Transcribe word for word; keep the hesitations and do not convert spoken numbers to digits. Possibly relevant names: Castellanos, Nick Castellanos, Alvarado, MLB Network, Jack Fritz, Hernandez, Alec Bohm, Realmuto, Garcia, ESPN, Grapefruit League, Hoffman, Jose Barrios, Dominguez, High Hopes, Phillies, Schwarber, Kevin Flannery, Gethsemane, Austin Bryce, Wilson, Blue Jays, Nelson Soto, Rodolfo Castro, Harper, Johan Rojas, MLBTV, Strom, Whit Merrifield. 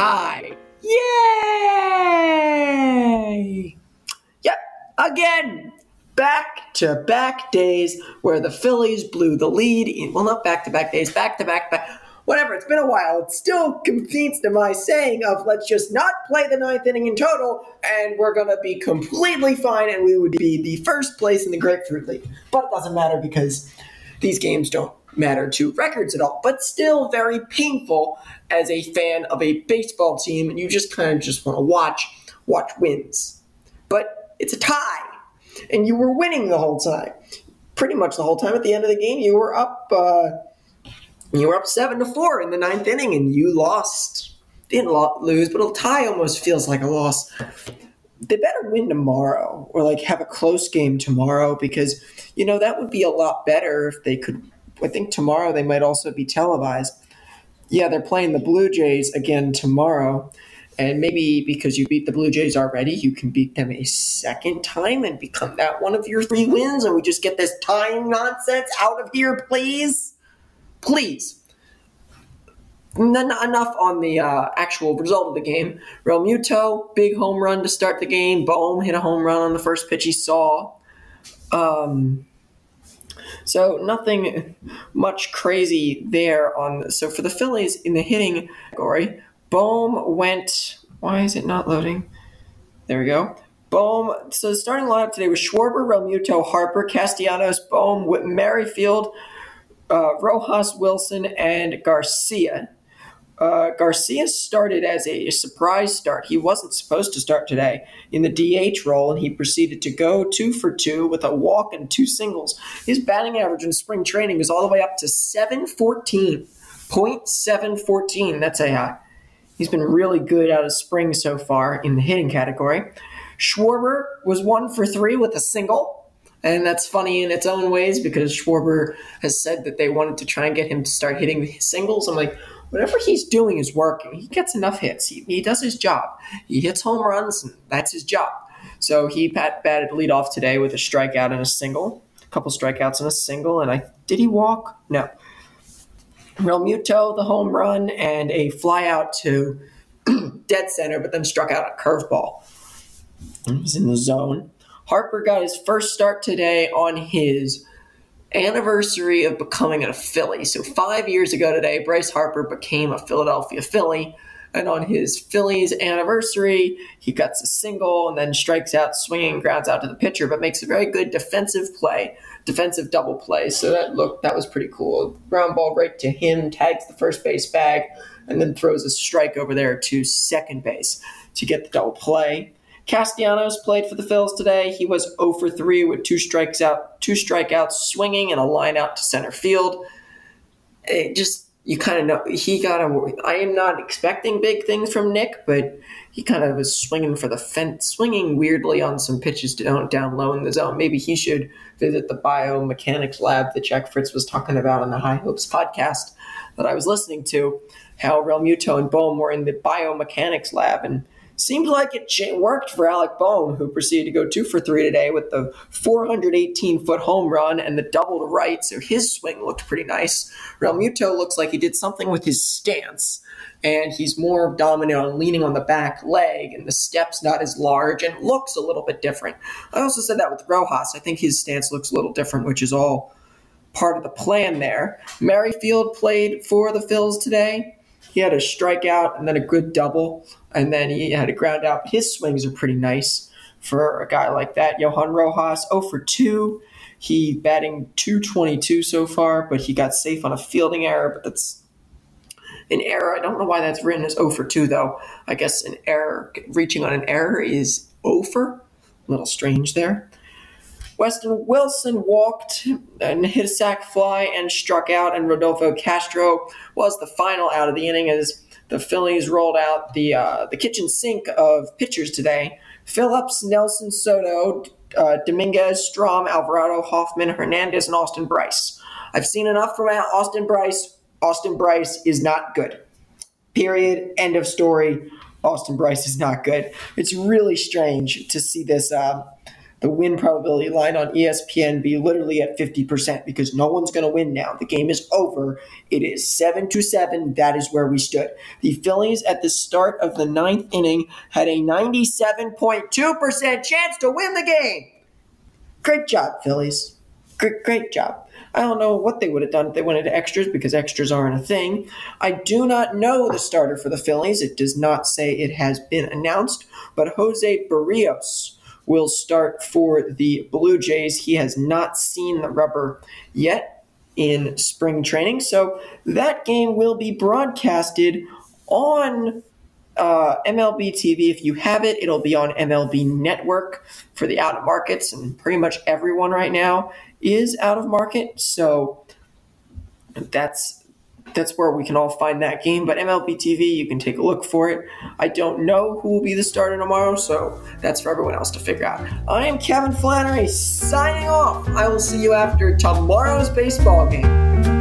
high. Yay! Yep, again, back-to-back days where the Phillies blew the lead in, well, not back-to-back days, back-to-back, back, whatever, it's been a while. It still competes to my saying of let's just not play the ninth inning in total, and we're going to be completely fine, and we would be the first place in the Grapefruit League. But it doesn't matter because these games don't matter to records at all, but still very painful as a fan of a baseball team, and you just kind of just want to watch watch wins. But it's a tie, and you were winning the whole time, pretty much the whole time. At the end of the game, you were up uh, you were up seven to four in the ninth inning, and you lost. Didn't lose, but a tie almost feels like a loss. They better win tomorrow, or like have a close game tomorrow, because you know that would be a lot better if they could. I think tomorrow they might also be televised. Yeah, they're playing the Blue Jays again tomorrow. And maybe because you beat the Blue Jays already, you can beat them a second time and become that one of your three wins. And we just get this tying nonsense out of here, please. Please. N- enough on the uh, actual result of the game. Realmuto, big home run to start the game. Bohm hit a home run on the first pitch he saw. Um... So nothing much crazy there. On so for the Phillies in the hitting category, Bohm went. Why is it not loading? There we go. Bohm. So the starting lineup today was Schwarber, Realmuto, Harper, Castellanos, Bohm, Whit Merrifield, uh, Rojas, Wilson, and Garcia. Uh, Garcia started as a surprise start. He wasn't supposed to start today in the D H role, and he proceeded to go two for two with a walk and two singles. His batting average in spring training was all the way up to seven fourteen. point seven one four. That's a uh, he's been really good out of spring so far in the hitting category. Schwarber was one for three with a single. And that's funny in its own ways because Schwarber has said that they wanted to try and get him to start hitting the singles. I'm like, whatever he's doing is working. He gets enough hits. He, he does his job. He hits home runs, and that's his job. So he bat, batted leadoff today with a strikeout and a single, a couple strikeouts and a single. And I did he walk? No. Realmuto, the home run, and a fly out to dead center, but then struck out a curveball. He was in the zone. Harper got his first start today on his anniversary of becoming a Philly. So five years ago today, Bryce Harper became a Philadelphia Philly. And on his Phillies anniversary, he gets a single and then strikes out swinging, grounds out to the pitcher, but makes a very good defensive play, defensive double play. So that looked, that was pretty cool. Ground ball right to him, tags the first base bag, and then throws a strike over there to second base to get the double play. Castellanos played for the Phils today. He was oh for three with two strikes out, two strikeouts swinging and a line out to center field. It just, you kind of know, he got a, I am not expecting big things from Nick, but he kind of was swinging for the fence, swinging weirdly on some pitches down, down low in the zone. Maybe he should visit the biomechanics lab that Jack Fritz was talking about on the High Hopes podcast that I was listening to, how Realmuto and Bohm were in the biomechanics lab, and seemed like it worked for Alec Bohm, who proceeded to go two for three today with the four eighteen foot home run and the double to right, so his swing looked pretty nice. Realmuto looks like he did something with his stance, and he's more dominant on leaning on the back leg, and the step's not as large and looks a little bit different. I also said that with Rojas. I think his stance looks a little different, which is all part of the plan there. Merrifield played for the Phils today. He had a strikeout and then a good double, and then he had a ground out. His swings are pretty nice for a guy like that. Johan Rojas, oh for two. He batting two twenty-two so far, but he got safe on a fielding error, but that's an error. I don't know why that's written as oh for two, though. I guess an error, reaching on an error is oh for. A little strange there. Weston Wilson walked and hit a sac fly and struck out, and Rodolfo Castro was the final out of the inning as the Phillies rolled out the uh, the kitchen sink of pitchers today. Phillips, Nelson Soto, uh, Dominguez, Strom, Alvarado, Hoffman, Hernandez, and Austin Bryce. I've seen enough from Austin Bryce. Austin Bryce is not good. Period. End of story. Austin Bryce is not good. It's really strange to see this uh, the win probability line on E S P N be literally at fifty percent because no one's going to win now. The game is over. It is seven to seven. That is where we stood. The Phillies at the start of the ninth inning had a ninety-seven point two percent chance to win the game. Great job, Phillies. Great, great job. I don't know what they would have done if they went into extras because extras aren't a thing. I do not know the starter for the Phillies. It does not say it has been announced, but Jose Barrios will start for the Blue Jays. He has not seen the rubber yet in spring training, so that game will be broadcasted on uh, M L B T V. If you have it, it'll be on M L B Network for the out of markets, and pretty much everyone right now is out of market, so that's that's where we can all find that game. But M L B T V, you can take a look for it. I don't know who will be the starter tomorrow, so that's for everyone else to figure out. I am Kevin Flannery signing off. I will see you after tomorrow's baseball game.